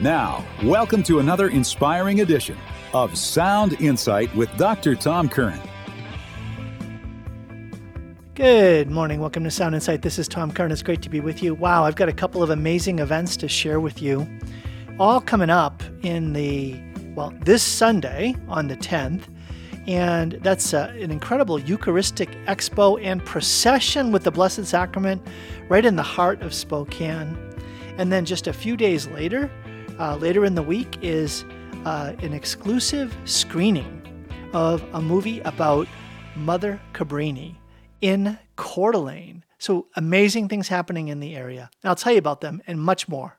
Now, welcome to another inspiring edition of Sound Insight with Dr. Tom Curran. Good morning. Welcome to Sound Insight. This is Tom Curran. It's great to be with you. Wow, I've got a couple of amazing events to share with you, all coming up in this Sunday on the 10th. And that's an incredible Eucharistic expo and procession with the Blessed Sacrament right in the heart of Spokane. And then just a few days later, later in the week, is an exclusive screening of a movie about Mother Cabrini in Coeur d'Alene. So amazing things happening in the area. And I'll tell you about them and much more.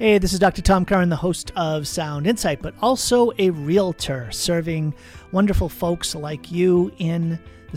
Hey, this is Dr. Tom Curran, the host of Sound Insight, but also a realtor serving wonderful folks like you in the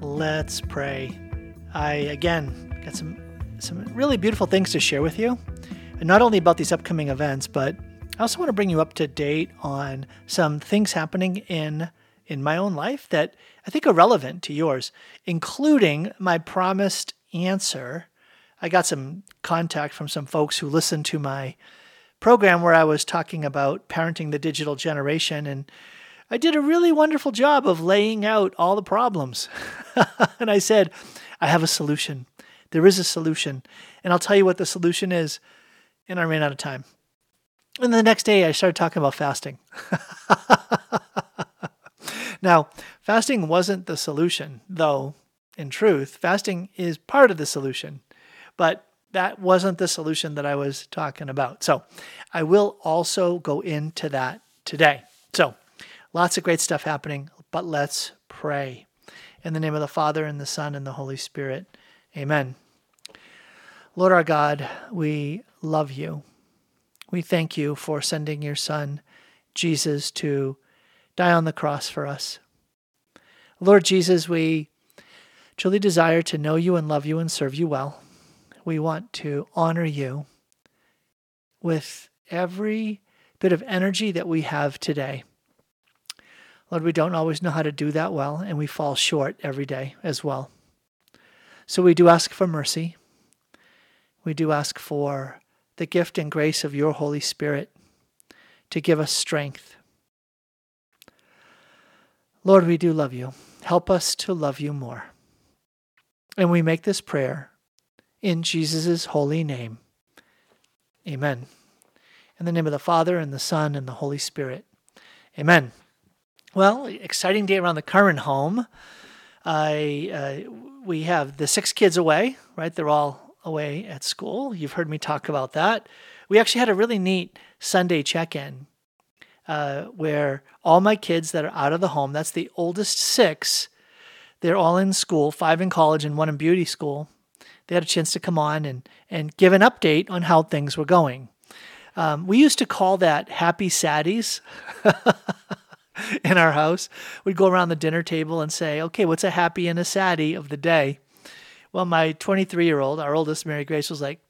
Let's pray. I, again, got some really beautiful things to share with you, and not only about these upcoming events, but I also want to bring you up to date on some things happening in my own life that I think are relevant to yours, including my promised answer. I got some contact from some folks who listened to my program where I was talking about parenting the digital generation, and I did a really wonderful job of laying out all the problems. And I said, I have a solution. There is a solution. And I'll tell you what the solution is. And I ran out of time. And the next day I started talking about fasting. Now, fasting wasn't the solution, though, in truth, fasting is part of the solution. But that wasn't the solution that I was talking about. So I will also go into that today. So lots of great stuff happening, but let's pray. In the name of the Father, and the Son, and the Holy Spirit. Amen. Lord our God, we love you. We thank you for sending your Son, Jesus, to die on the cross for us. Lord Jesus, we truly desire to know you and love you and serve you well. We want to honor you with every bit of energy that we have today. Lord, we don't always know how to do that well, and we fall short every day as well. So we do ask for mercy. We do ask for the gift and grace of your Holy Spirit to give us strength. Lord, we do love you. Help us to love you more. And we make this prayer in Jesus' holy name. Amen. In the name of the Father, and the Son, and the Holy Spirit. Amen. Well, exciting day around the Curran home. We have the 6 kids away, right? They're all away at school. You've heard me talk about that. We actually had a really neat Sunday check-in where all my kids that are out of the home, that's the oldest 6, they're all in school, 5 in college and 1 in beauty school. They had a chance to come on and give an update on how things were going. We used to call that happy saddies in our house. We'd go around the dinner table and say, okay, what's a happy and a saddie of the day? Well, my 23-year-old, our oldest, Mary Grace, was like,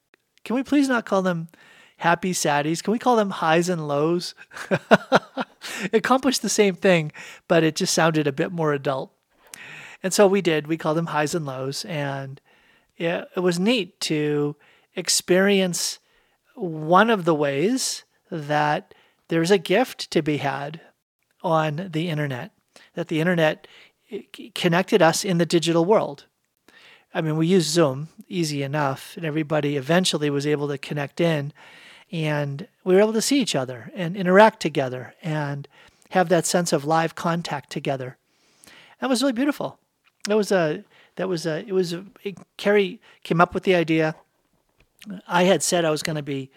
can we please not call them happy saddies? Can we call them highs and lows? It accomplished the same thing, but it just sounded a bit more adult. And so we did. We called them highs and lows, and it was neat to experience one of the ways that there's a gift to be had on the internet, that the internet connected us in the digital world. I mean, we used Zoom, easy enough, and everybody eventually was able to connect in, and we were able to see each other and interact together and have that sense of live contact together. That was really beautiful. Carrie came up with the idea. I had said I was going to be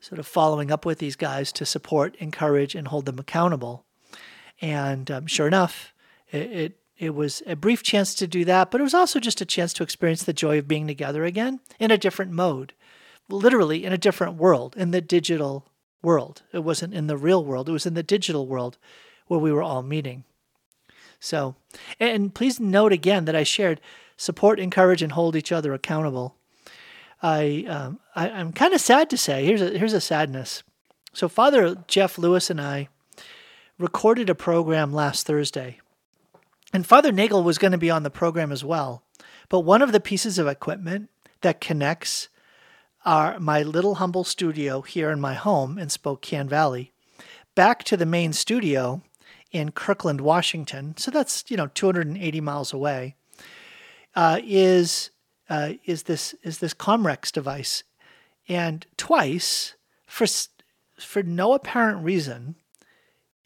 sort of following up with these guys to support, encourage, and hold them accountable. And sure enough, it was a brief chance to do that, but it was also just a chance to experience the joy of being together again in a different mode, literally in a different world, in the digital world. It wasn't in the real world. It was in the digital world where we were all meeting. So, and please note again that I shared support, encourage, and hold each other accountable. I'm kind of sad to say, here's a sadness. So Father Jeff Lewis and I recorded a program last Thursday, and Father Nagel was going to be on the program as well. But one of the pieces of equipment that connects my little humble studio here in my home in Spokane Valley back to the main studio in Kirkland, Washington, so that's 280 miles away, is this Comrex device, and twice for no apparent reason,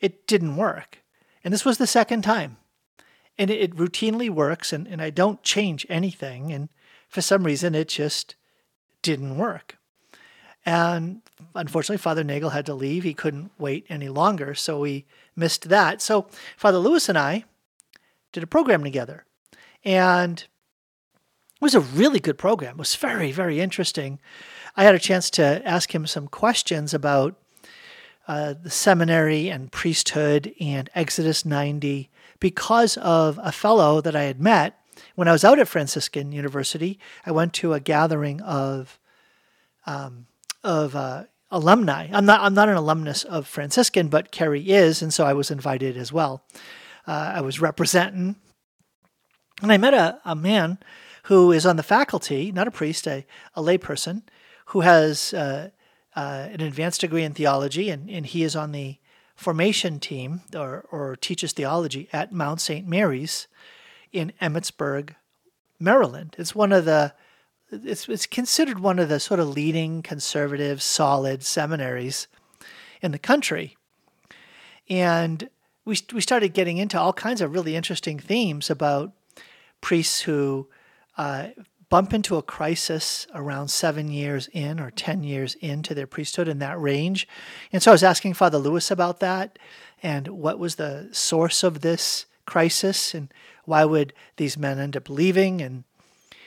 it didn't work, and this was the second time, and it routinely works, and I don't change anything, and for some reason it just didn't work. And unfortunately, Father Nagel had to leave. He couldn't wait any longer, so we missed that. So Father Lewis and I did a program together, and it was a really good program. It was very, very interesting. I had a chance to ask him some questions about the seminary and priesthood and Exodus 90 because of a fellow that I had met when I was out at Franciscan University. I went to a gathering of alumni. I'm not an alumnus of Franciscan, but Carrie is, and so I was invited as well. I was representing, and I met a man who is on the faculty, not a priest, a layperson, who has an advanced degree in theology, and he is on the formation team or teaches theology at Mount St. Mary's in Emmitsburg, Maryland. It's considered one of the sort of leading conservative solid seminaries in the country. And we started getting into all kinds of really interesting themes about priests who bump into a crisis around 7 years in or 10 years into their priesthood, in that range. And so I was asking Father Lewis about that and what was the source of this crisis and why would these men end up leaving, and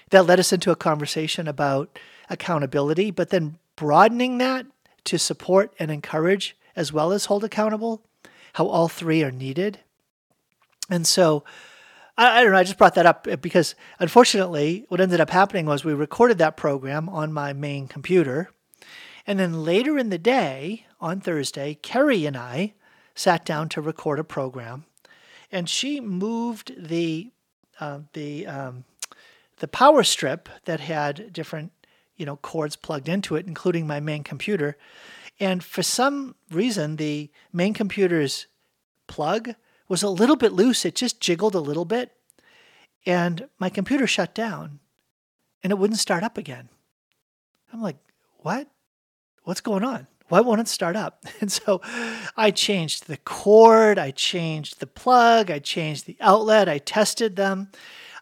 that led us into a conversation about accountability, but then broadening that to support and encourage as well as hold accountable, how all three are needed. And so, I don't know, I just brought that up because unfortunately what ended up happening was we recorded that program on my main computer, and then later in the day, on Thursday, Carrie and I sat down to record a program, and she moved the power strip that had different, cords plugged into it, including my main computer. And for some reason, the main computer's plug was a little bit loose. It just jiggled a little bit. And my computer shut down and it wouldn't start up again. I'm like, what? What's going on? Why won't it start up? And so I changed the cord. I changed the plug. I changed the outlet. I tested them.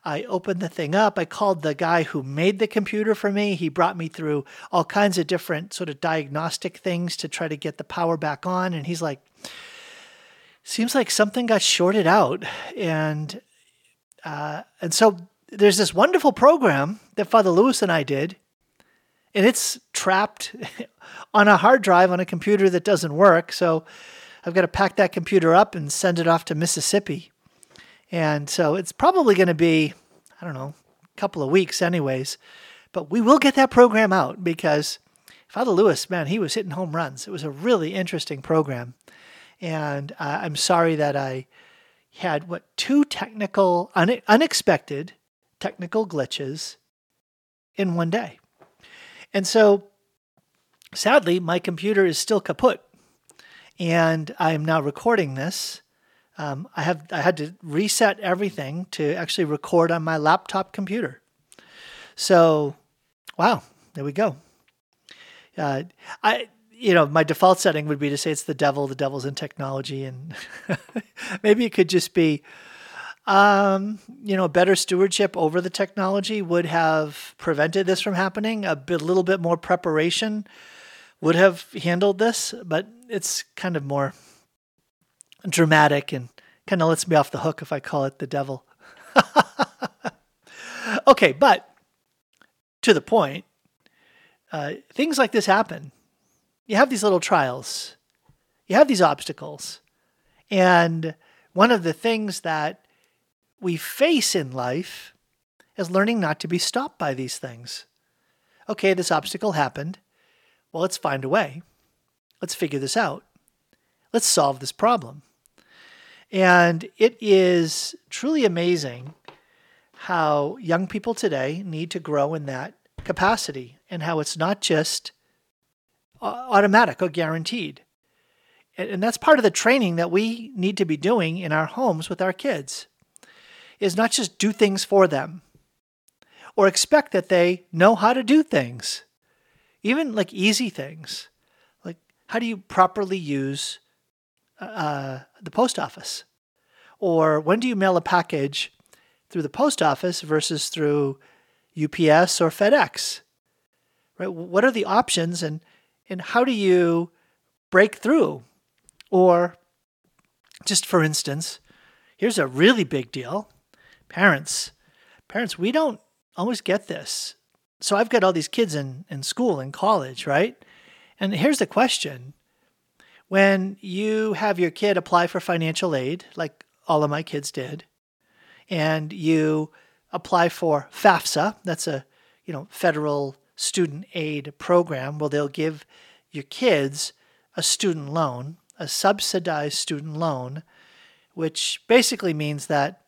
I opened the thing up. I called the guy who made the computer for me. He brought me through all kinds of different sort of diagnostic things to try to get the power back on. And he's like, seems like something got shorted out. And so there's this wonderful program that Father Lewis and I did, and it's trapped on a hard drive on a computer that doesn't work. So I've got to pack that computer up and send it off to Mississippi. And so it's probably going to be, I don't know, a couple of weeks anyways, but we will get that program out because Father Lewis, man, he was hitting home runs. It was a really interesting program. And I'm sorry that I had, two technical, unexpected technical glitches in one day. And so sadly, my computer is still kaput, and I am now recording this. I had to reset everything to actually record on my laptop computer. So, wow, there we go. My default setting would be to say it's the devil, the devil's in technology, and maybe it could just be, better stewardship over the technology would have prevented this from happening. Little bit more preparation would have handled this, but it's kind of more dramatic and kind of lets me off the hook if I call it the devil. Okay, but to the point, things like this happen. you have these little trials, you have these obstacles. And one of the things that we face in life is learning not to be stopped by these things. Okay, this obstacle happened. Well, let's find a way. Let's figure this out. Let's solve this problem. And it is truly amazing how young people today need to grow in that capacity and how it's not just automatic or guaranteed. And that's part of the training that we need to be doing in our homes with our kids, is not just do things for them or expect that they know how to do things, even like easy things. Like, how do you properly use the post office? Or when do you mail a package through the post office versus through UPS or FedEx? Right? What are the options, and how do you break through? Or just for instance, here's a really big deal. Parents, we don't always get this. So I've got all these kids in school and college, right? And here's the question. When you have your kid apply for financial aid, like all of my kids did, and you apply for FAFSA, that's a federal student aid program, well, they'll give your kids a student loan, a subsidized student loan, which basically means that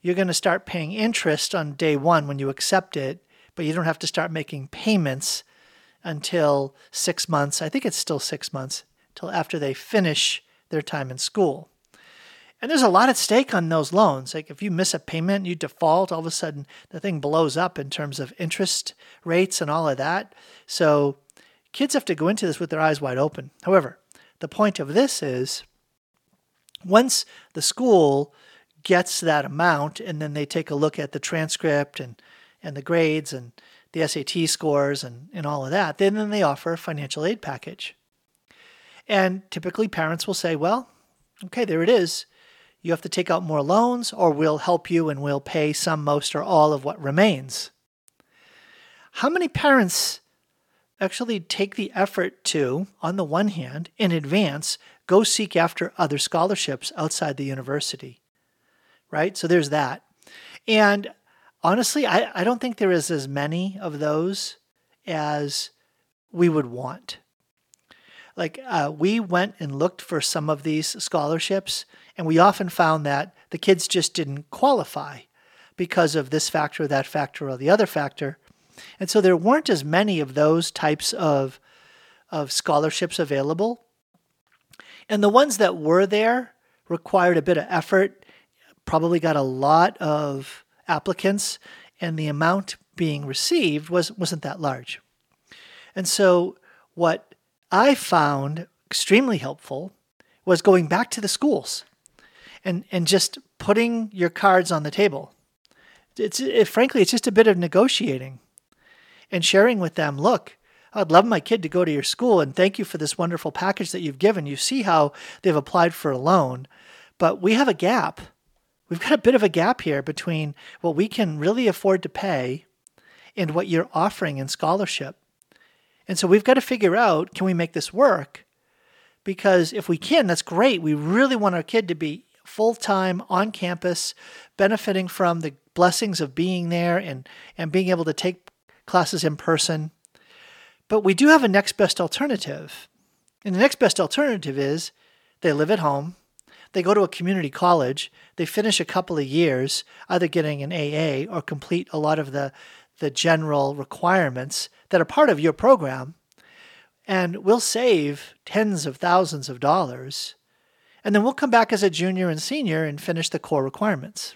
you're going to start paying interest on day one when you accept it, but you don't have to start making payments until 6 months. I think it's still 6 months till after they finish their time in school. And there's a lot at stake on those loans. Like, if you miss a payment, you default, all of a sudden the thing blows up in terms of interest rates and all of that. So kids have to go into this with their eyes wide open. However, the point of this is, once the school gets that amount and then they take a look at the transcript and the grades and the SAT scores and all of that, then they offer a financial aid package. And typically parents will say, well, okay, there it is. You have to take out more loans, or we'll help you and we'll pay some, most, or all of what remains. How many parents actually take the effort to, on the one hand, in advance, go seek after other scholarships outside the university, right? So there's that. And honestly, I don't think there is as many of those as we would want. Like, we went and looked for some of these scholarships, and we often found that the kids just didn't qualify because of this factor, that factor, or the other factor. And so there weren't as many of those types of scholarships available. And the ones that were there required a bit of effort, probably got a lot of applicants, and the amount being received wasn't that large. And so what I found extremely helpful was going back to the schools and just putting your cards on the table. Frankly, it's just a bit of negotiating and sharing with them, look, I'd love my kid to go to your school, and thank you for this wonderful package that you've given. You see how they've applied for a loan, but we have a gap. We've got a bit of a gap here between what we can really afford to pay and what you're offering in scholarship. And so we've got to figure out, can we make this work? Because if we can, that's great. We really want our kid to be full-time on campus, benefiting from the blessings of being there and being able to take classes in person. But we do have a next best alternative. And the next best alternative is they live at home, they go to a community college, they finish a couple of years, either getting an AA or complete a lot of the general requirements that are part of your program. And we'll save tens of thousands of dollars. And then we'll come back as a junior and senior and finish the core requirements.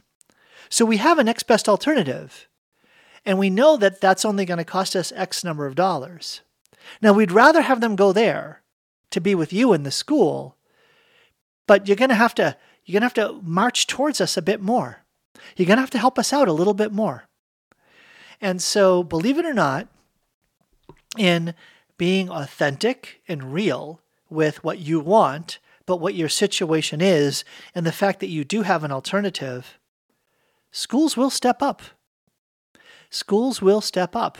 So we have a next best alternative. And we know that that's only going to cost us X number of dollars. Now, we'd rather have them go there to be with you in the school, but you're going to have to march towards us a bit more. You're going to have to help us out a little bit more. And so, believe it or not, in being authentic and real with what you want, but what your situation is, and the fact that you do have an alternative, schools will step up. Schools will step up.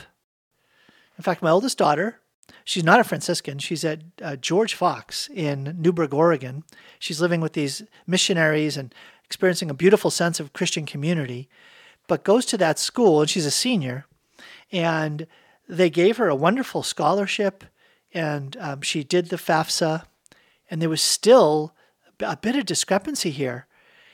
In fact, my oldest daughter, She's not a Franciscan. She's at George Fox in Newberg, Oregon. She's living with these missionaries and experiencing a beautiful sense of Christian community, but goes to that school, and she's a senior, and they gave her a wonderful scholarship, and she did the FAFSA, and there was still a bit of discrepancy here.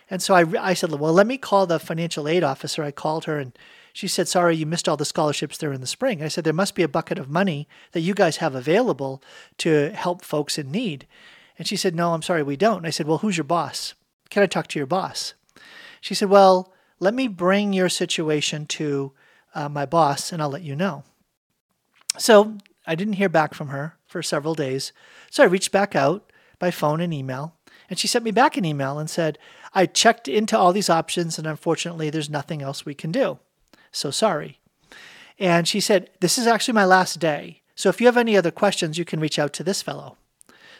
And so I said, well, let me call the financial aid officer. I called her, and she said, sorry, you missed all the scholarships there in the spring. I said, there must be a bucket of money that you guys have available to help folks in need. And she said, no, I'm sorry, we don't. And I said, well, who's your boss? Can I talk to your boss? She said, well, let me bring your situation to my boss, and I'll let you know. So I didn't hear back from her for several days. So I reached back out by phone and email. And she sent me back an email and said, I checked into all these options, and unfortunately, there's nothing else we can do. So sorry. And she said, this is actually my last day. So if you have any other questions, you can reach out to this fellow.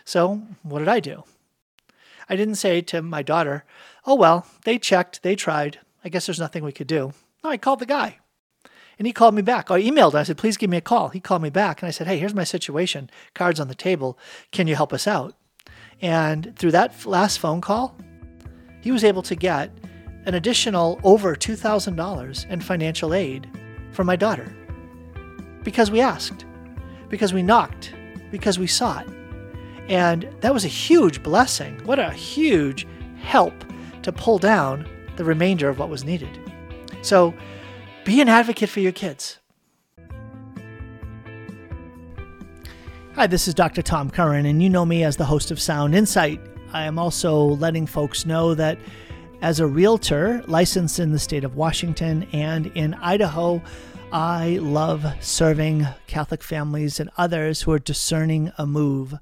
So what did I do? I didn't say to my daughter, oh, well, they checked, they tried. I guess there's nothing we could do. No, I called the guy. And he called me back. I emailed him. I said, please give me a call. He called me back. And I said, hey, here's my situation. Cards on the table. Can you help us out? And through that last phone call, he was able to get an additional over $2,000 in financial aid for my daughter. Because we asked, because we knocked, because we sought. And that was a huge blessing. What a huge help to pull down the remainder of what was needed. So be an advocate for your kids. Hi, this is Dr. Tom Curran, and you know me as the host of Sound Insight. I am also letting folks know that as a realtor licensed in the state of Washington and in Idaho, I love serving Catholic families and others who are discerning a move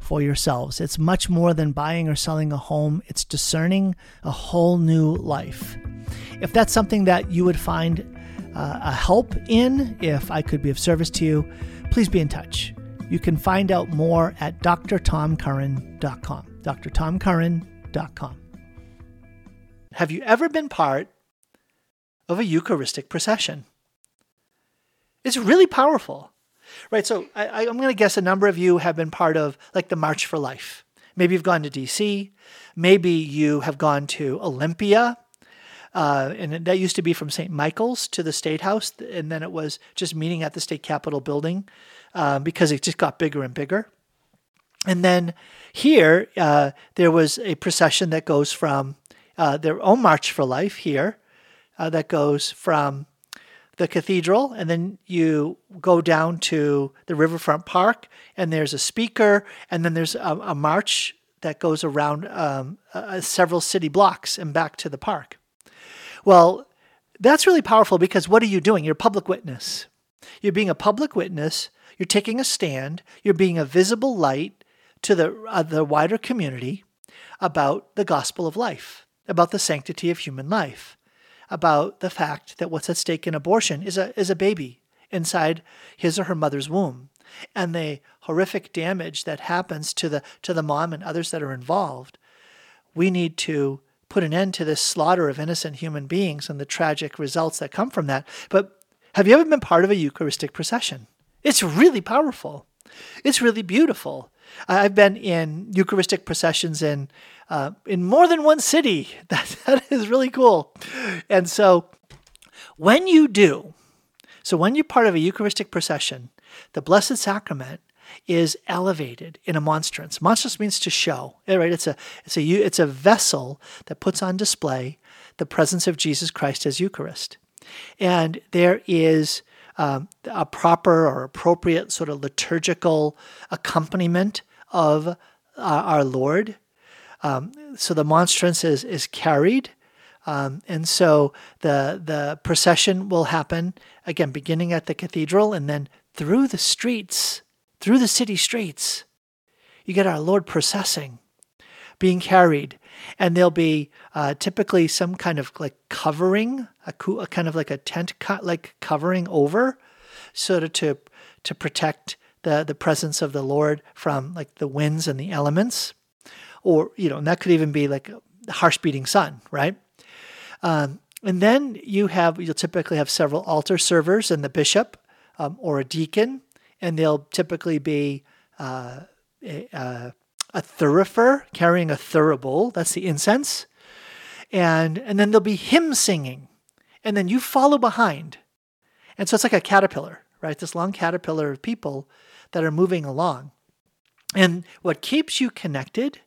for yourselves. It's much more than buying or selling a home. It's discerning a whole new life. If that's something that you would find a help in, if I could be of service to you, please be in touch. You can find out more at drtomcurran.com, drtomcurran.com. Have you ever been part of a Eucharistic procession? It's really powerful, right? So I'm going to guess a number of you have been part of like the March for Life. Maybe you've gone to DC. Maybe you have gone to Olympia. And that used to be from St. Michael's to the State House. And then it was just meeting at the State Capitol building because it just got bigger and bigger. And then here, there was a procession that goes from their own March for Life here that goes from the cathedral, and then you go down to the Riverfront Park, and there's a speaker, and then there's a march that goes around several city blocks and back to the park. Well, that's really powerful because what are you doing? You're a public witness. You're being a public witness. You're taking a stand. You're being a visible light to the wider community about the gospel of life, about the sanctity of human life, about the fact that what's at stake in abortion is a baby inside his or her mother's womb, and the horrific damage that happens to the mom and others that are involved. We need to put an end to this slaughter of innocent human beings and the tragic results that come from that. But have you ever been part of a Eucharistic procession? It's really powerful. It's really beautiful. I've been in Eucharistic processions in more than one city. That is really cool. And so when you're part of a Eucharistic procession, the Blessed Sacrament is elevated in a monstrance. Monstrance means to show, right? It's a vessel that puts on display the presence of Jesus Christ as Eucharist. And there is a proper or appropriate sort of liturgical accompaniment of our Lord. So the monstrance is carried. And so the procession will happen, again, beginning at the cathedral and then through the streets, through the city streets. You get our Lord processing, being carried. And there'll be typically some kind of like covering, a kind of like a tent like covering over, sort of to protect the presence of the Lord from like the winds and the elements, or and that could even be like a harsh beating sun, right? And then you'll typically have several altar servers and the bishop or a deacon and they'll typically be a thurifer carrying a thurible, that's the incense, and then there'll be hymn singing, and then you follow behind. And so it's like a caterpillar, right? This long caterpillar of people that are moving along. And what keeps you connected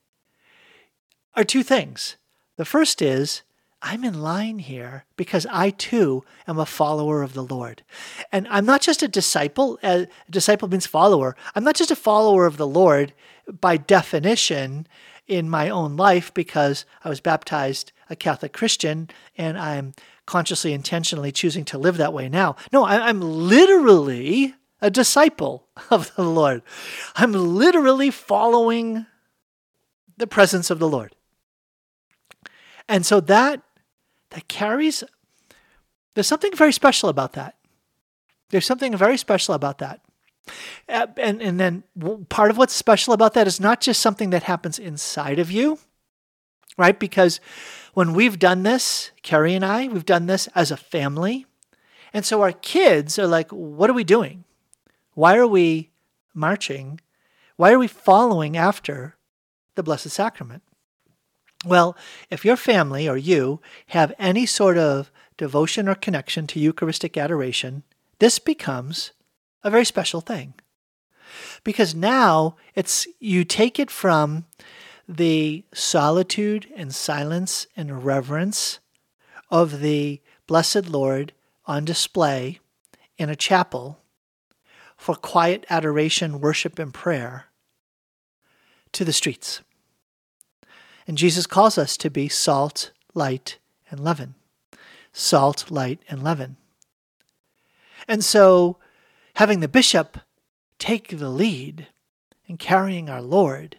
are two things. The first is, I'm in line here because I too am a follower of the Lord. And I'm not just a disciple. A disciple means follower. I'm not just a follower of the Lord by definition in my own life because I was baptized a Catholic Christian and I'm consciously, intentionally choosing to live that way now. No, I'm literally a disciple of the Lord. I'm literally following the presence of the Lord. And so that carries, there's something very special about that. There's something very special about that. And then part of what's special about that is not just something that happens inside of you, right? Because when we've done this, Carrie and I, we've done this as a family. And so our kids are like, what are we doing? Why are we marching? Why are we following after the Blessed Sacrament? Well, if your family or you have any sort of devotion or connection to Eucharistic adoration, this becomes a very special thing. Because now you take it from the solitude and silence and reverence of the Blessed Lord on display in a chapel for quiet adoration, worship, and prayer to the streets. And Jesus calls us to be salt, light, and leaven. Salt, light, and leaven. And so having the bishop take the lead and carrying our Lord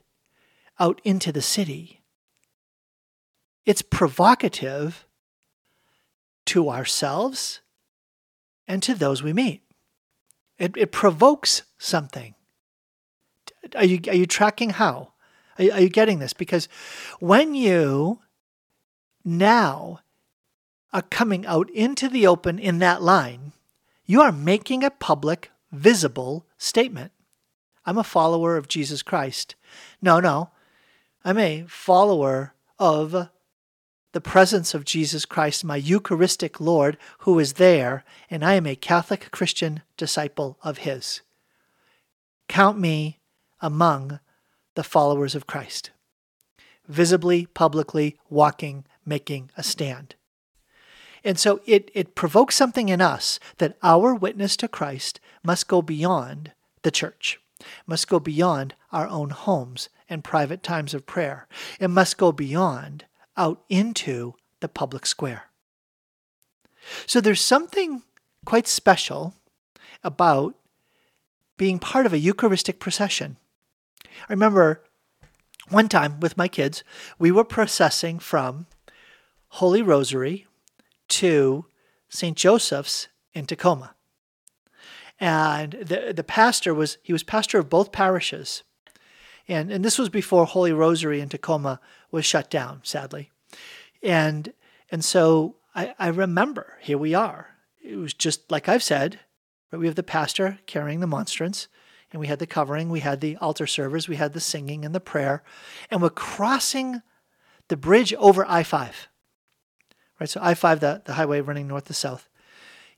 out into the city, it's provocative to ourselves and to those we meet. It provokes something. Are you tracking how? Are you getting this? Because when you now are coming out into the open in that line, you are making a public, visible statement. I'm a follower of Jesus Christ. No, I'm a follower of the presence of Jesus Christ, my Eucharistic Lord, who is there, and I am a Catholic Christian disciple of his. Count me among the followers of Christ, visibly, publicly, walking, making a stand. And so it provokes something in us that our witness to Christ must go beyond the church, must go beyond our own homes and private times of prayer. It must go beyond, out into the public square. So there's something quite special about being part of a Eucharistic procession. I remember one time with my kids, we were processing from Holy Rosary to St. Joseph's in Tacoma. And the pastor was pastor of both parishes. And this was before Holy Rosary in Tacoma was shut down, sadly. And so I remember, here we are. It was just like I've said, we have the pastor carrying the monstrance. And we had the covering, we had the altar servers, we had the singing and the prayer, and we're crossing the bridge over I-5, right? So I-5, the highway running north to south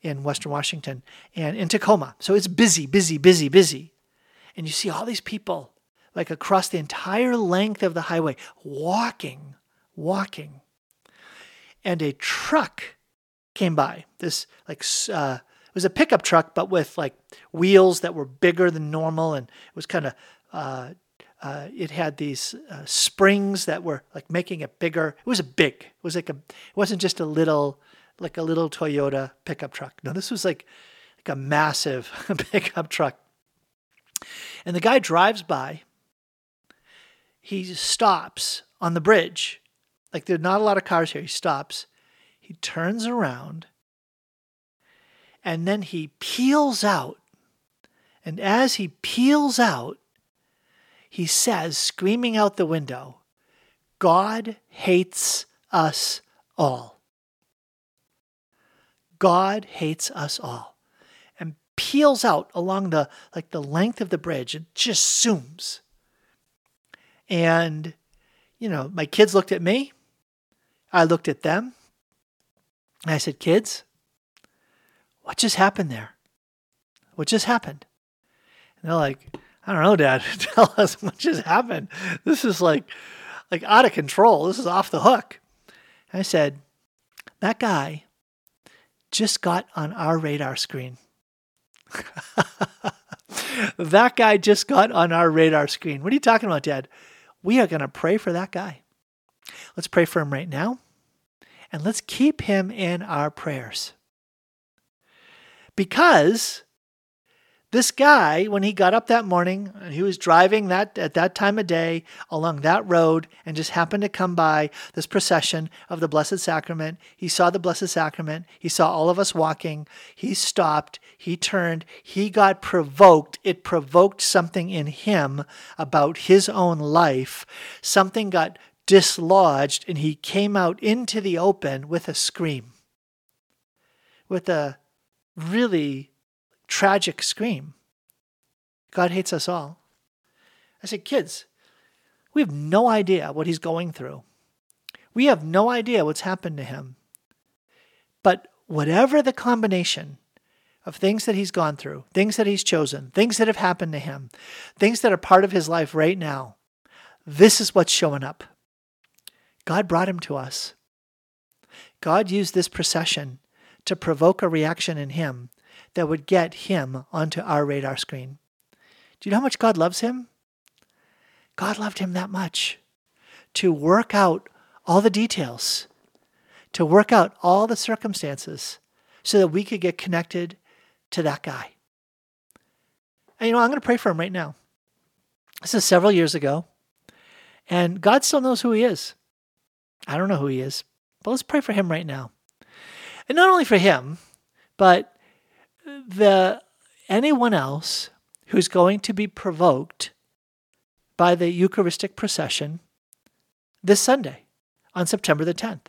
in Western Washington and in Tacoma. So it's busy, busy, busy, busy. And you see all these people like across the entire length of the highway, walking. And a truck came by, this like, it was a pickup truck, but with like wheels that were bigger than normal, and it was kind of, it had these springs that were like making it bigger. It wasn't just a little Toyota pickup truck. No, this was like a massive pickup truck. And the guy drives by. He stops on the bridge. Like there's not a lot of cars here. He stops. He turns around. And then he peels out. And as he peels out, he says, screaming out the window, God hates us all. God hates us all. And peels out along the length of the bridge. It just zooms. And, you know, my kids looked at me. I looked at them. And I said, kids, what just happened there? What just happened? And they're like, I don't know, Dad. Tell us what just happened. This is like out of control. This is off the hook. And I said, that guy just got on our radar screen. That guy just got on our radar screen. What are you talking about, Dad? We are going to pray for that guy. Let's pray for him right now. And let's keep him in our prayers. Because this guy, when he got up that morning, he was driving that at that time of day along that road and just happened to come by this procession of the Blessed Sacrament. He saw the Blessed Sacrament. He saw all of us walking. He stopped. He turned. He got provoked. It provoked something in him about his own life. Something got dislodged, and he came out into the open with a scream, with a really tragic scream. God hates us all. I said, kids, we have no idea what he's going through. We have no idea what's happened to him. But whatever the combination of things that he's gone through, things that he's chosen, things that have happened to him, things that are part of his life right now, this is what's showing up. God brought him to us. God used this procession to provoke a reaction in him that would get him onto our radar screen. Do you know how much God loves him? God loved him that much to work out all the details, to work out all the circumstances so that we could get connected to that guy. And you know, I'm going to pray for him right now. This is several years ago, and God still knows who he is. I don't know who he is, but let's pray for him right now. And not only for him, but anyone else who's going to be provoked by the Eucharistic procession this Sunday on September the 10th,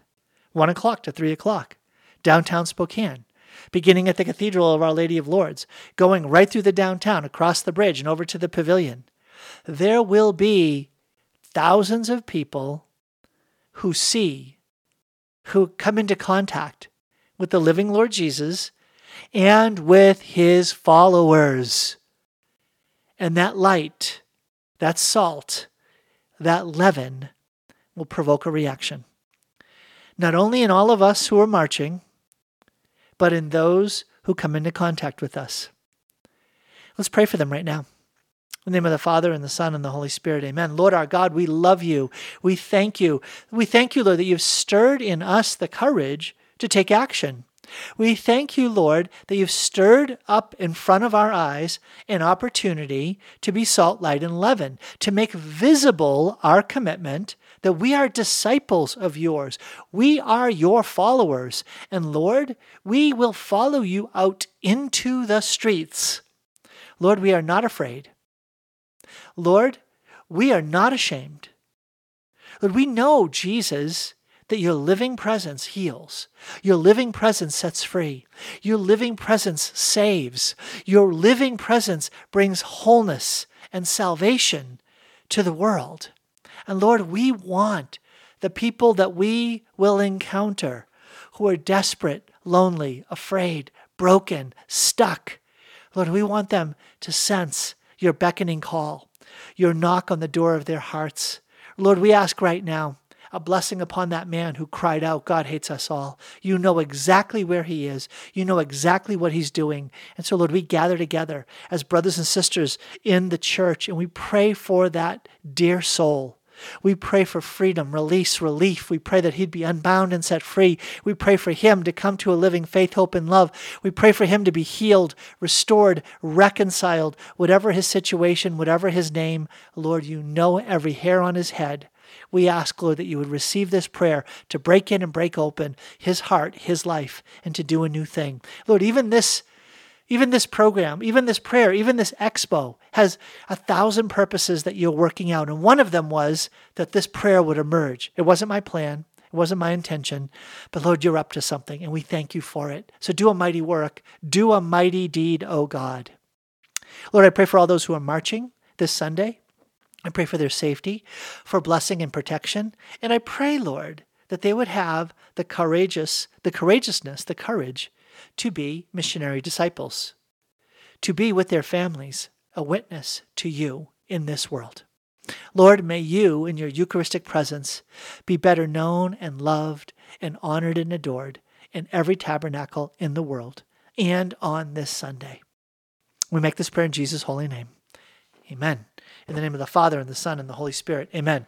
1 o'clock to 3 o'clock, downtown Spokane, beginning at the Cathedral of Our Lady of Lourdes, going right through the downtown, across the bridge, and over to the pavilion. There will be thousands of people who come into contact with the living Lord Jesus and with his followers. And that light, that salt, that leaven will provoke a reaction. Not only in all of us who are marching, but in those who come into contact with us. Let's pray for them right now. In the name of the Father, and the Son, and the Holy Spirit, amen. Lord our God, we love you. We thank you. We thank you, Lord, that you've stirred in us the courage to take action. We thank you, Lord, that you've stirred up in front of our eyes an opportunity to be salt, light, and leaven, to make visible our commitment that we are disciples of yours. We are your followers. And Lord, we will follow you out into the streets. Lord, we are not afraid. Lord, we are not ashamed. Lord, we know, Jesus, that your living presence heals. Your living presence sets free. Your living presence saves. Your living presence brings wholeness and salvation to the world. And Lord, we want the people that we will encounter who are desperate, lonely, afraid, broken, stuck. Lord, we want them to sense your beckoning call, your knock on the door of their hearts. Lord, we ask right now, a blessing upon that man who cried out, God hates us all. You know exactly where he is. You know exactly what he's doing. And so, Lord, we gather together as brothers and sisters in the church, and we pray for that dear soul. We pray for freedom, release, relief. We pray that he'd be unbound and set free. We pray for him to come to a living faith, hope, and love. We pray for him to be healed, restored, reconciled, whatever his situation, whatever his name. Lord, you know every hair on his head. We ask, Lord, that you would receive this prayer to break in and break open his heart, his life, and to do a new thing. Lord, even this program, even this prayer, even this expo has 1,000 purposes that you're working out. And one of them was that this prayer would emerge. It wasn't my plan. It wasn't my intention, but Lord, you're up to something, and we thank you for it. So do a mighty work. Do a mighty deed, O God. Lord, I pray for all those who are marching this Sunday. I pray for their safety, for blessing and protection. And I pray, Lord, that they would have the courage to be missionary disciples, to be with their families, a witness to you in this world. Lord, may you in your Eucharistic presence be better known and loved and honored and adored in every tabernacle in the world and on this Sunday. We make this prayer in Jesus' holy name. Amen. In the name of the Father, and the Son, and the Holy Spirit. Amen.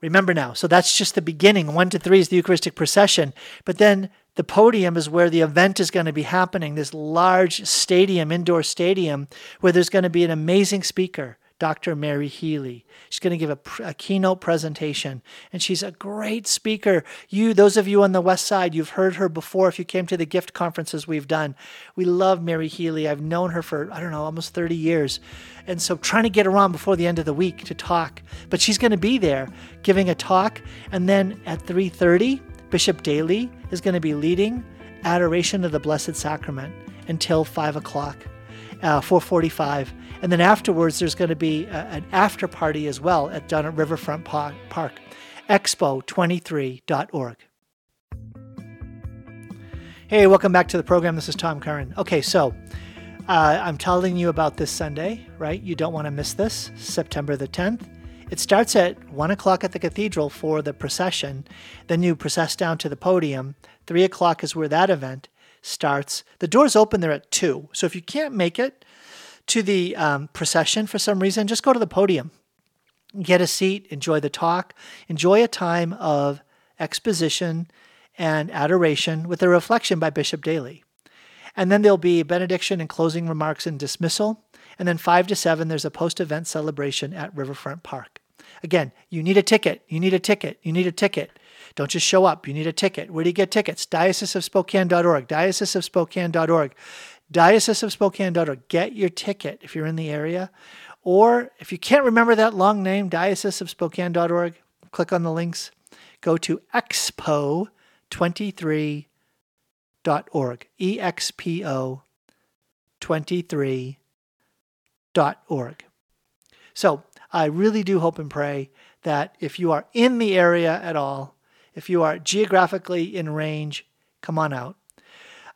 Remember now, so that's just the beginning. 1 to 3 is the Eucharistic procession. But then the podium is where the event is going to be happening, this large stadium, indoor stadium, where there's going to be an amazing speaker, Dr. Mary Healy. She's going to give a keynote presentation, and she's a great speaker. Those of you on the West Side, you've heard her before if you came to the gift conferences we've done. We love Mary Healy. I've known her for, almost 30 years. And so trying to get her on before the end of the week to talk. But she's going to be there giving a talk. And then at 3:30, Bishop Daly is going to be leading Adoration of the Blessed Sacrament until 5 o'clock. 4:45, and then afterwards there's going to be an after party as well down at Riverfront Park. Expo23.org. Hey, welcome back to the program. This is Tom Curran. Okay, so I'm telling you about this Sunday, right? You don't want to miss this, September the 10th. It starts at 1 o'clock at the cathedral for the procession. Then you process down to the podium. 3 o'clock is where that event starts. The doors open there at 2. So if you can't make it to the procession for some reason, just go to the podium, get a seat, enjoy the talk, enjoy a time of exposition and adoration with a reflection by Bishop Daly. And then there'll be benediction and closing remarks and dismissal. And then 5 to 7, there's a post-event celebration at Riverfront Park. Again, you need a ticket. You need a ticket. You need a ticket. Don't just show up. You need a ticket. Where do you get tickets? Dioceseofspokane.org. Dioceseofspokane.org. Dioceseofspokane.org. Get your ticket if you're in the area. Or if you can't remember that long name, Dioceseofspokane.org. Click on the links. Go to Expo23.org. EXPO23.org. So I really do hope and pray that if you are in the area at all, if you are geographically in range, come on out.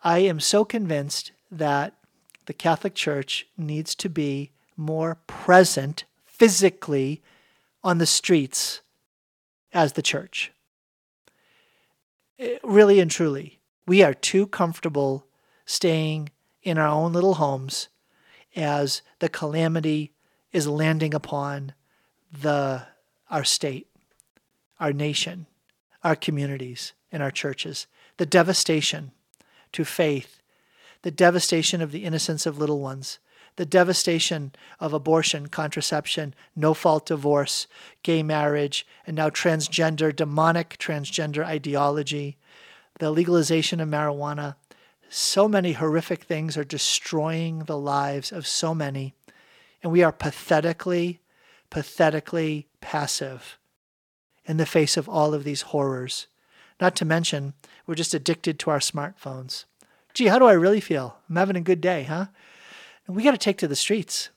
I am so convinced that the Catholic Church needs to be more present physically on the streets as the church. Really and truly, we are too comfortable staying in our own little homes as the calamity is landing upon our state, our nation, our communities, and our churches. The devastation to faith, the devastation of the innocence of little ones, the devastation of abortion, contraception, no-fault divorce, gay marriage, and now demonic transgender ideology, the legalization of marijuana. So many horrific things are destroying the lives of so many, and we are pathetically passive in the face of all of these horrors. Not to mention, we're just addicted to our smartphones. Gee, how do I really feel? I'm having a good day, huh? And we got to take to the streets.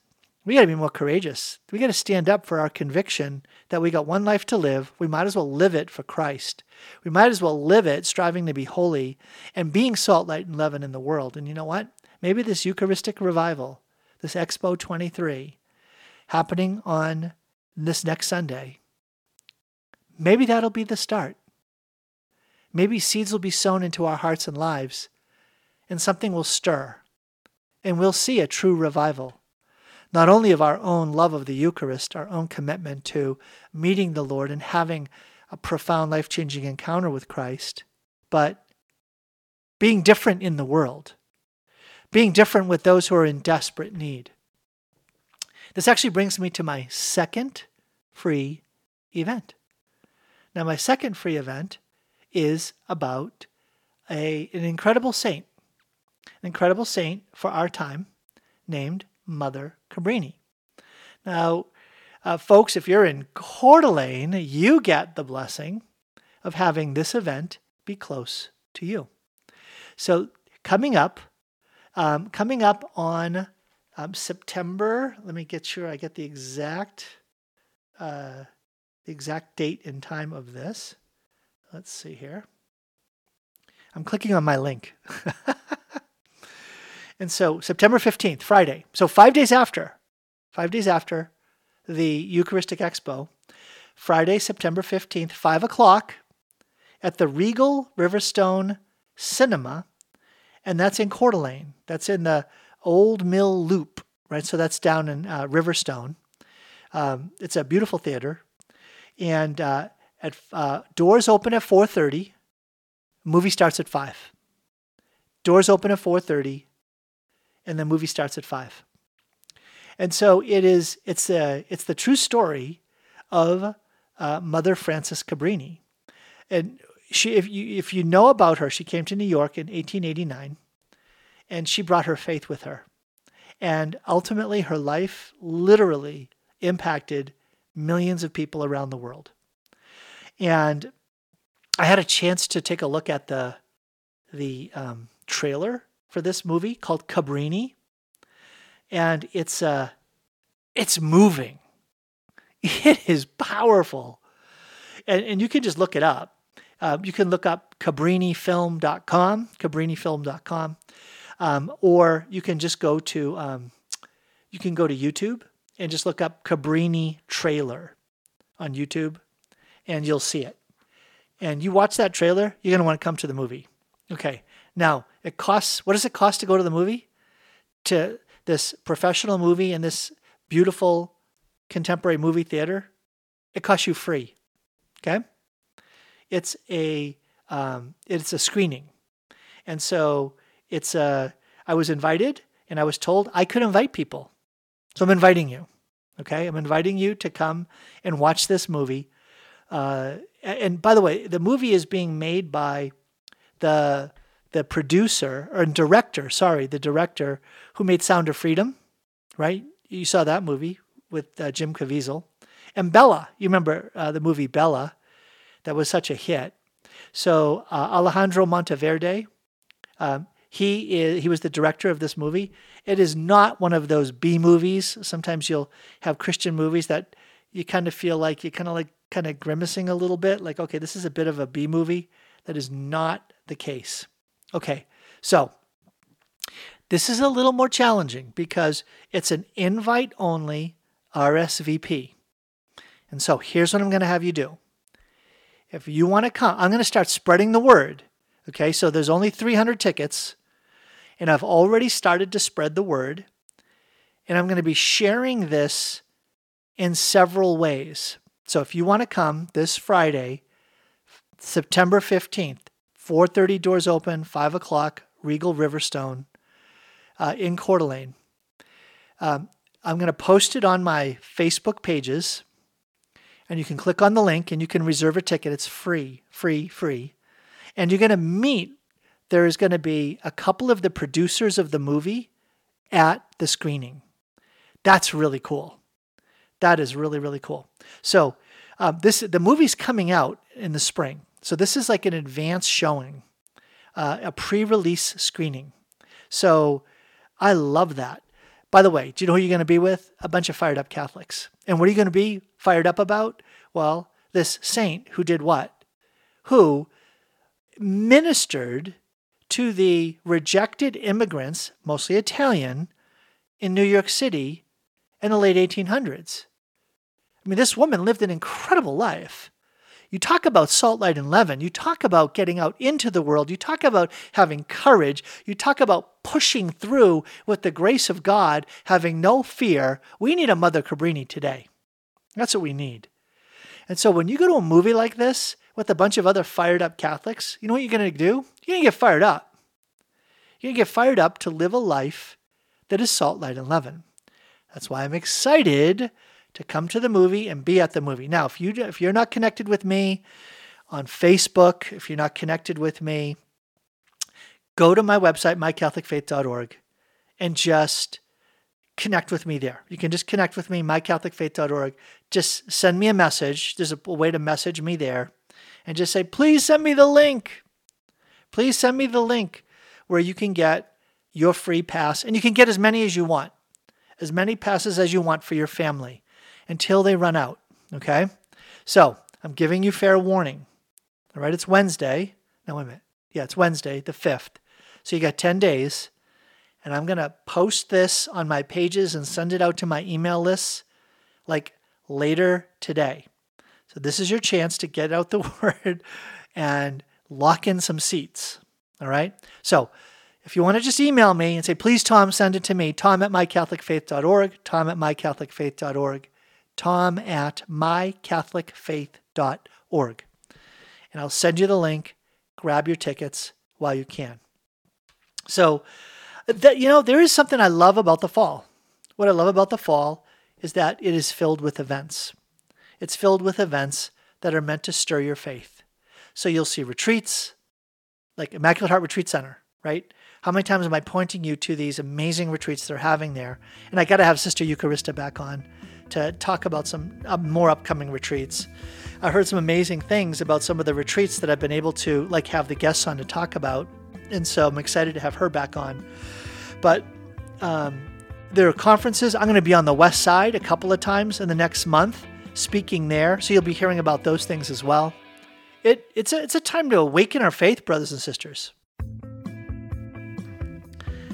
We got to be more courageous. We got to stand up for our conviction that we got one life to live. We might as well live it for Christ. We might as well live it striving to be holy and being salt, light, and leaven in the world. And you know what? Maybe this Eucharistic revival, this Expo 23, happening on this next Sunday, maybe that'll be the start. Maybe seeds will be sown into our hearts and lives, and something will stir, and we'll see a true revival, not only of our own love of the Eucharist, our own commitment to meeting the Lord and having a profound life-changing encounter with Christ, but being different in the world, being different with those who are in desperate need. This actually brings me to my second free event. Now, my second free event is about an incredible saint. An incredible saint for our time named Mother Cabrini. Now, folks, if you're in Coeur d'Alene, you get the blessing of having this event be close to you. So coming up on September, let me get sure I get the exact date and time of this. Let's see here. I'm clicking on my link. And so September 15th, Friday. So 5 days after the Eucharistic Expo, Friday, September 15th, 5 o'clock at the Regal Riverstone Cinema. And that's in Coeur d'Alene. That's in the Old Mill Loop, right? So that's down in Riverstone. It's a beautiful theater. And doors open at 4:30. Movie starts at 5. Doors open at 4:30, and the movie starts at 5. And so it's the true story of Mother Frances Cabrini. And she, if you know about her, she came to New York in 1889, and she brought her faith with her. And ultimately, her life literally impacted millions of people around the world. And I had a chance to take a look at the trailer for this movie called Cabrini, and it's moving. It is powerful, and you can just look it up. You can look up cabrinifilm.com, or you can just go to YouTube and just look up Cabrini trailer on YouTube, and you'll see it. And you watch that trailer, you're going to want to come to the movie. Okay, now, what does it cost to go to the movie? To this professional movie and this beautiful contemporary movie theater? It costs you free, okay? It's a screening. And so I was invited, and I was told I could invite people. So I'm inviting you, okay? I'm inviting you to come and watch this movie. And by the way, the movie is being made by the producer or director. Sorry, the director who made Sound of Freedom, right? You saw that movie with Jim Caviezel and Bella. You remember the movie Bella, that was such a hit. So Alejandro Monteverde, he was the director of this movie. It is not one of those B movies. Sometimes you'll have Christian movies that you kind of feel like kind of grimacing a little bit, like, okay, this is a bit of a B movie. That is not the case. Okay, so this is a little more challenging because it's an invite-only RSVP. And so here's what I'm going to have you do. If you want to come, I'm going to start spreading the word. Okay, so there's only 300 tickets, and I've already started to spread the word, and I'm going to be sharing this in several ways. So if you want to come this Friday, September 15th, 4:30 doors open, 5 o'clock, Regal Riverstone in Coeur d'Alene. I'm going to post it on my Facebook pages, and you can click on the link and you can reserve a ticket. It's free. And you're going to meet, there is going to be a couple of the producers of the movie at the screening. That's really cool. That is really, really cool. So the movie's coming out in the spring. So this is like an advance showing, a pre-release screening. So I love that. By the way, do you know who you're going to be with? A bunch of fired up Catholics. And what are you going to be fired up about? Well, this saint who did what? Who ministered to the rejected immigrants, mostly Italian, in New York City in the late 1800s. I mean, this woman lived an incredible life. You talk about salt, light, and leaven. You talk about getting out into the world. You talk about having courage. You talk about pushing through with the grace of God, having no fear. We need a Mother Cabrini today. That's what we need. And so when you go to a movie like this with a bunch of other fired up Catholics, you know what you're going to do? You're going to get fired up. You're going to get fired up to live a life that is salt, light, and leaven. That's why I'm excited to come to the movie and be at the movie. Now, if you're not connected with me on Facebook, if you're not connected with me, go to my website, mycatholicfaith.org, and just connect with me there. You can just connect with me, mycatholicfaith.org. Just send me a message. There's a way to message me there, and just say, please send me the link. Please send me the link where you can get your free pass. And you can get as many as you want, as many passes as you want for your family until they run out, okay? So I'm giving you fair warning, all right? It's Wednesday. No, wait a minute. Yeah, it's Wednesday, the 5th. So you got 10 days, and I'm going to post this on my pages and send it out to my email lists like later today. So this is your chance to get out the word and lock in some seats, all right? So if you want to just email me and say, please, Tom, send it to me, tom@mycatholicfaith.org, tom@mycatholicfaith.org, tom@mycatholicfaith.org. And I'll send you the link. Grab your tickets while you can. So, there is something I love about the fall. What I love about the fall is that it is filled with events. It's filled with events that are meant to stir your faith. So you'll see retreats, like Immaculate Heart Retreat Center, right? How many times am I pointing you to these amazing retreats they're having there? And I got to have Sister Eucharista back on to talk about some more upcoming retreats. I heard some amazing things about some of the retreats that I've been able to have the guests on to talk about. And so I'm excited to have her back on. But there are conferences. I'm going to be on the West Side a couple of times in the next month, speaking there. So you'll be hearing about those things as well. It's a time to awaken our faith, brothers and sisters.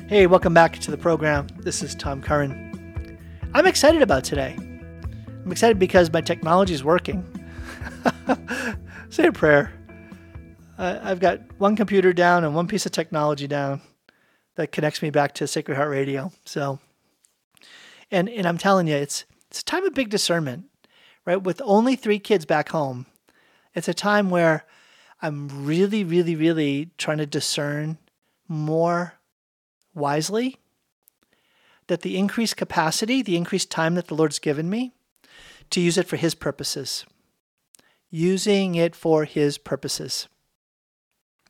Hey, welcome back to the program. This is Tom Curran. I'm excited about today. I'm excited because my technology is working. Say a prayer. I've got one computer down and one piece of technology down that connects me back to Sacred Heart Radio. So, and I'm telling you, it's a time of big discernment, right? With only 3 kids back home, it's a time where I'm really, really, really trying to discern more wisely that the increased capacity, the increased time that the Lord's given me, to use it for His purposes. Using it for His purposes.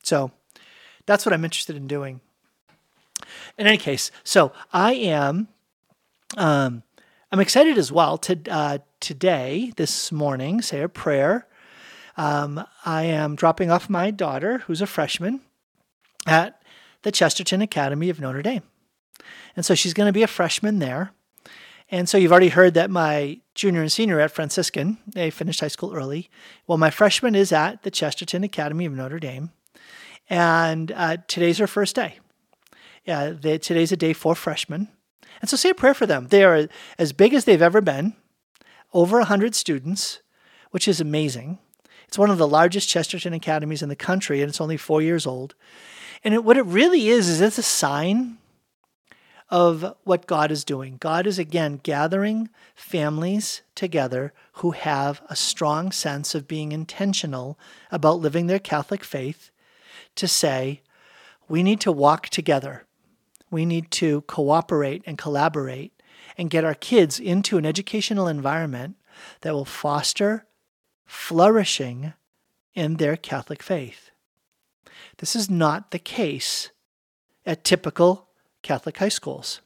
So that's what I'm interested in doing. In any case, so I am, I'm excited as well to today, this morning, say a prayer. I am dropping off my daughter, who's a freshman, at the Chesterton Academy of Notre Dame. And so she's going to be a freshman there. And so you've already heard that my junior and senior at Franciscan, they finished high school early. Well, my freshman is at the Chesterton Academy of Notre Dame, and today's her first day. Today's a day for freshmen. And so say a prayer for them. They are as big as they've ever been, over 100 students, which is amazing. It's one of the largest Chesterton academies in the country, and it's only 4 years old. And what it really is it's a sign of what God is doing. God is, again, gathering families together who have a strong sense of being intentional about living their Catholic faith to say, we need to walk together. We need to cooperate and collaborate and get our kids into an educational environment that will foster flourishing in their Catholic faith. This is not the case at typical Catholic high schools.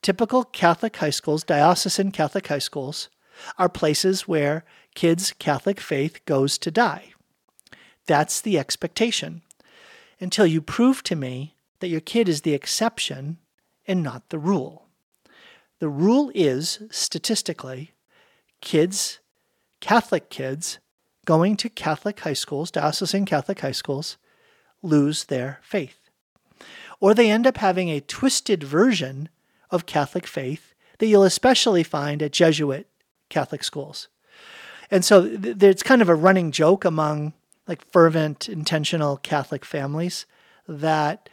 Typical Catholic high schools, diocesan Catholic high schools, are places where kids' Catholic faith goes to die. That's the expectation. Until you prove to me that your kid is the exception and not the rule. The rule is, statistically, kids, Catholic kids, going to Catholic high schools, diocesan Catholic high schools, lose their faith. Or they end up having a twisted version of Catholic faith that you'll especially find at Jesuit Catholic schools. And so it's kind of a running joke among fervent, intentional Catholic families that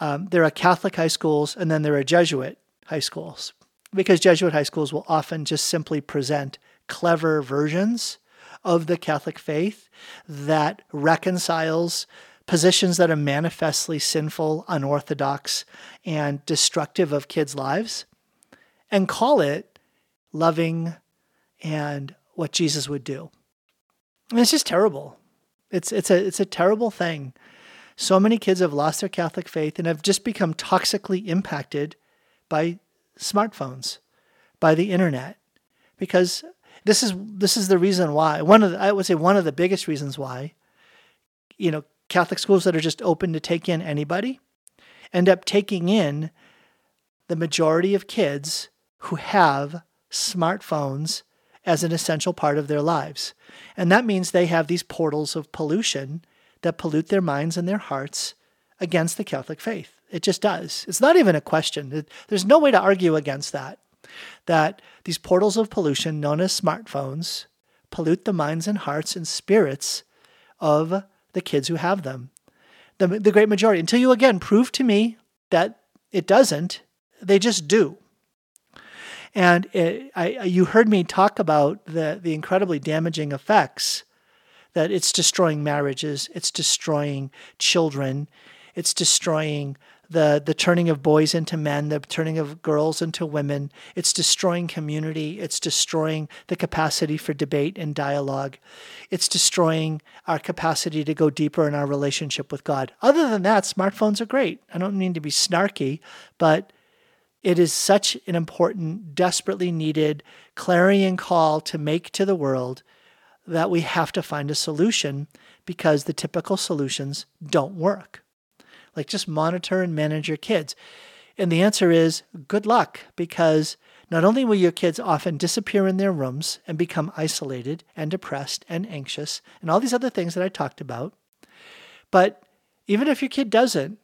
there are Catholic high schools and then there are Jesuit high schools, because Jesuit high schools will often just simply present clever versions of the Catholic faith that reconciles positions that are manifestly sinful, unorthodox, and destructive of kids' lives, and call it loving and what Jesus would do. And it's just terrible. It's a terrible thing. So many kids have lost their Catholic faith and have just become toxically impacted by smartphones, by the internet, because This is the reason why, one of the biggest reasons why, Catholic schools that are just open to take in anybody end up taking in the majority of kids who have smartphones as an essential part of their lives. And that means they have these portals of pollution that pollute their minds and their hearts against the Catholic faith. It just does. It's not even a question. There's no way to argue against that these portals of pollution known as smartphones pollute the minds and hearts and spirits of the kids who have them, the great majority. Until you, again, prove to me that it doesn't, they just do. And you heard me talk about the incredibly damaging effects that it's destroying marriages, it's destroying children, it's destroying the turning of boys into men, the turning of girls into women. It's destroying community. It's destroying the capacity for debate and dialogue. It's destroying our capacity to go deeper in our relationship with God. Other than that, smartphones are great. I don't mean to be snarky, but it is such an important, desperately needed clarion call to make to the world that we have to find a solution, because the typical solutions don't work. Like, just monitor and manage your kids. And the answer is good luck, because not only will your kids often disappear in their rooms and become isolated and depressed and anxious and all these other things that I talked about, but even if your kid doesn't,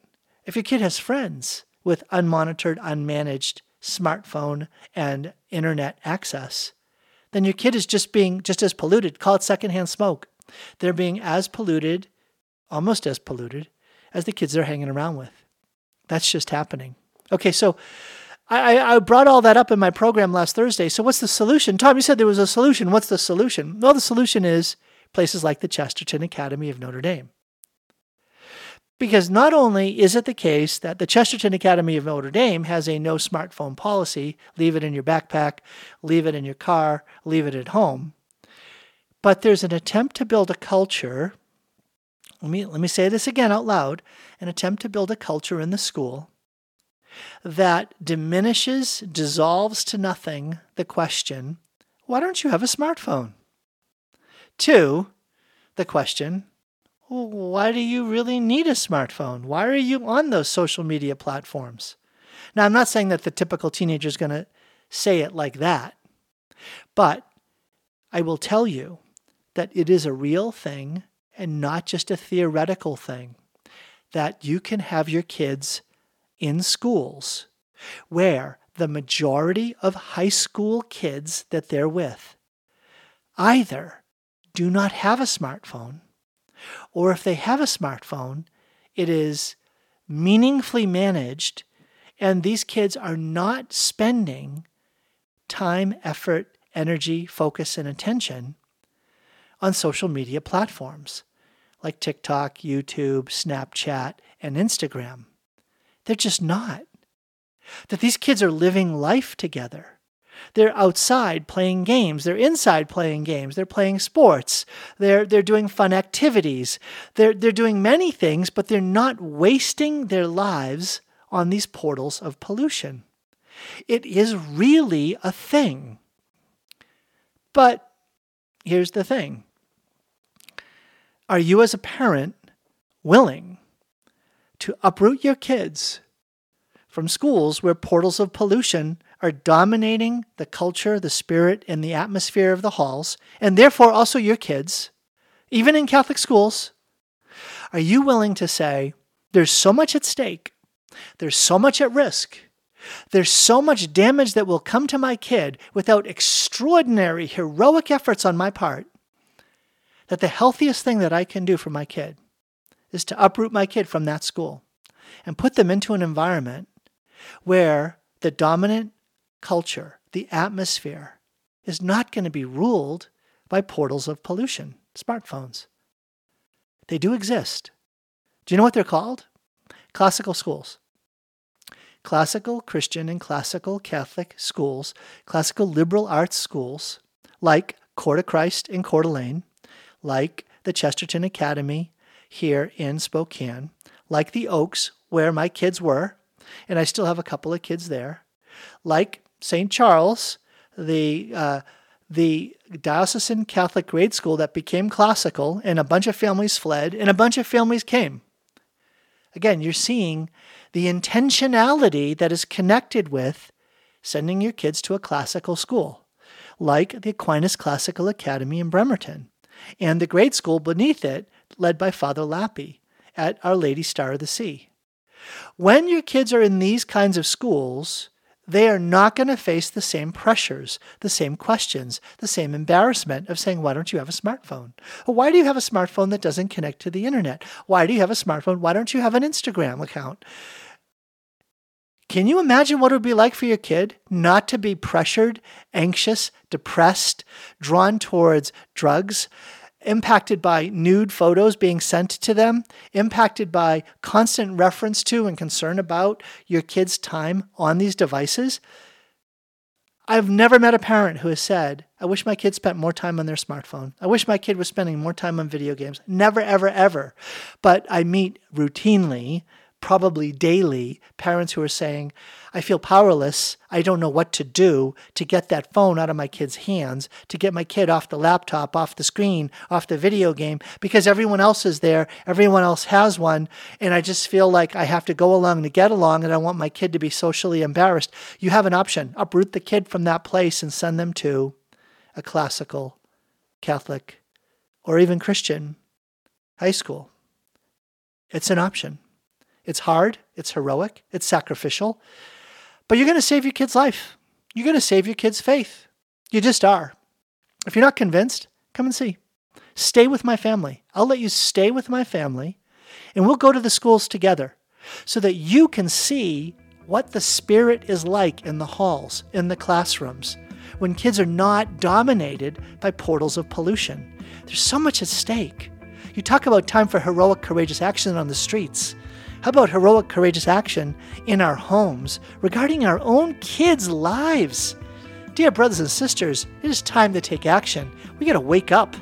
if your kid has friends with unmonitored, unmanaged smartphone and internet access, then your kid is just as polluted. Call it secondhand smoke. They're being as polluted, almost as polluted, as the kids they're hanging around with. That's just happening. Okay, so I brought all that up in my program last Thursday. So what's the solution? Tom, you said there was a solution. What's the solution? Well, the solution is places like the Chesterton Academy of Notre Dame. Because not only is it the case that the Chesterton Academy of Notre Dame has a no smartphone policy, leave it in your backpack, leave it in your car, leave it at home, but there's an attempt to build a culture. Let me say this again out loud, an attempt to build a culture in the school that diminishes, dissolves to nothing the question, why don't you have a smartphone? To the question, why do you really need a smartphone? Why are you on those social media platforms? Now, I'm not saying that the typical teenager is going to say it like that, but I will tell you that it is a real thing and not just a theoretical thing, that you can have your kids in schools where the majority of high school kids that they're with either do not have a smartphone, or if they have a smartphone, it is meaningfully managed, and these kids are not spending time, effort, energy, focus, and attention on social media platforms like TikTok, YouTube, Snapchat, and Instagram. They're just not. That these kids are living life together. They're outside playing games. They're inside playing games. They're playing sports. They're doing fun activities. They're doing many things, but they're not wasting their lives on these portals of pollution. It is really a thing. But here's the thing. Are you as a parent willing to uproot your kids from schools where portals of pollution are dominating the culture, the spirit, and the atmosphere of the halls, and therefore also your kids, even in Catholic schools? Are you willing to say, there's so much at stake, there's so much at risk, there's so much damage that will come to my kid without extraordinary, heroic efforts on my part, that the healthiest thing that I can do for my kid is to uproot my kid from that school and put them into an environment where the dominant culture, the atmosphere, is not going to be ruled by portals of pollution, smartphones. They do exist. Do you know what they're called? Classical schools. Classical Christian and classical Catholic schools, classical liberal arts schools, like Coeur de Christ in Coeur d'Alene, like the Chesterton Academy here in Spokane, like the Oaks, where my kids were, and I still have a couple of kids there, like St. Charles, the the diocesan Catholic grade school that became classical, and a bunch of families fled, and a bunch of families came. Again, you're seeing the intentionality that is connected with sending your kids to a classical school, like the Aquinas Classical Academy in Bremerton, and the grade school beneath it, led by Father Lappy at Our Lady Star of the Sea. When your kids are in these kinds of schools, they are not going to face the same pressures, the same questions, the same embarrassment of saying, why don't you have a smartphone? Or why do you have a smartphone that doesn't connect to the internet? Why do you have a smartphone? Why don't you have an Instagram account? Can you imagine what it would be like for your kid not to be pressured, anxious, depressed, drawn towards drugs, impacted by nude photos being sent to them, impacted by constant reference to and concern about your kid's time on these devices? I've never met a parent who has said, I wish my kid spent more time on their smartphone. I wish my kid was spending more time on video games. Never, ever, ever. But I meet routinely, probably daily, parents who are saying, I feel powerless. I don't know what to do to get that phone out of my kid's hands, to get my kid off the laptop, off the screen, off the video game, because everyone else is there, everyone else has one, and I just feel like I have to go along to get along, and I want my kid to be socially embarrassed. You have an option. Uproot the kid from that place and send them to a classical, Catholic, or even Christian high school. It's an option. It's hard. It's heroic. It's sacrificial. But you're going to save your kid's life. You're going to save your kid's faith. You just are. If you're not convinced, come and see. Stay with my family. I'll let you stay with my family, and we'll go to the schools together so that you can see what the spirit is like in the halls, in the classrooms, when kids are not dominated by portals of pollution. There's so much at stake. You talk about time for heroic, courageous action on the streets. How about heroic, courageous action in our homes regarding our own kids' lives? Dear brothers and sisters, it is time to take action. We got to wake up.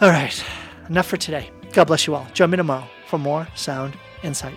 All right, enough for today. God bless you all. Join me tomorrow for more Sound Insight.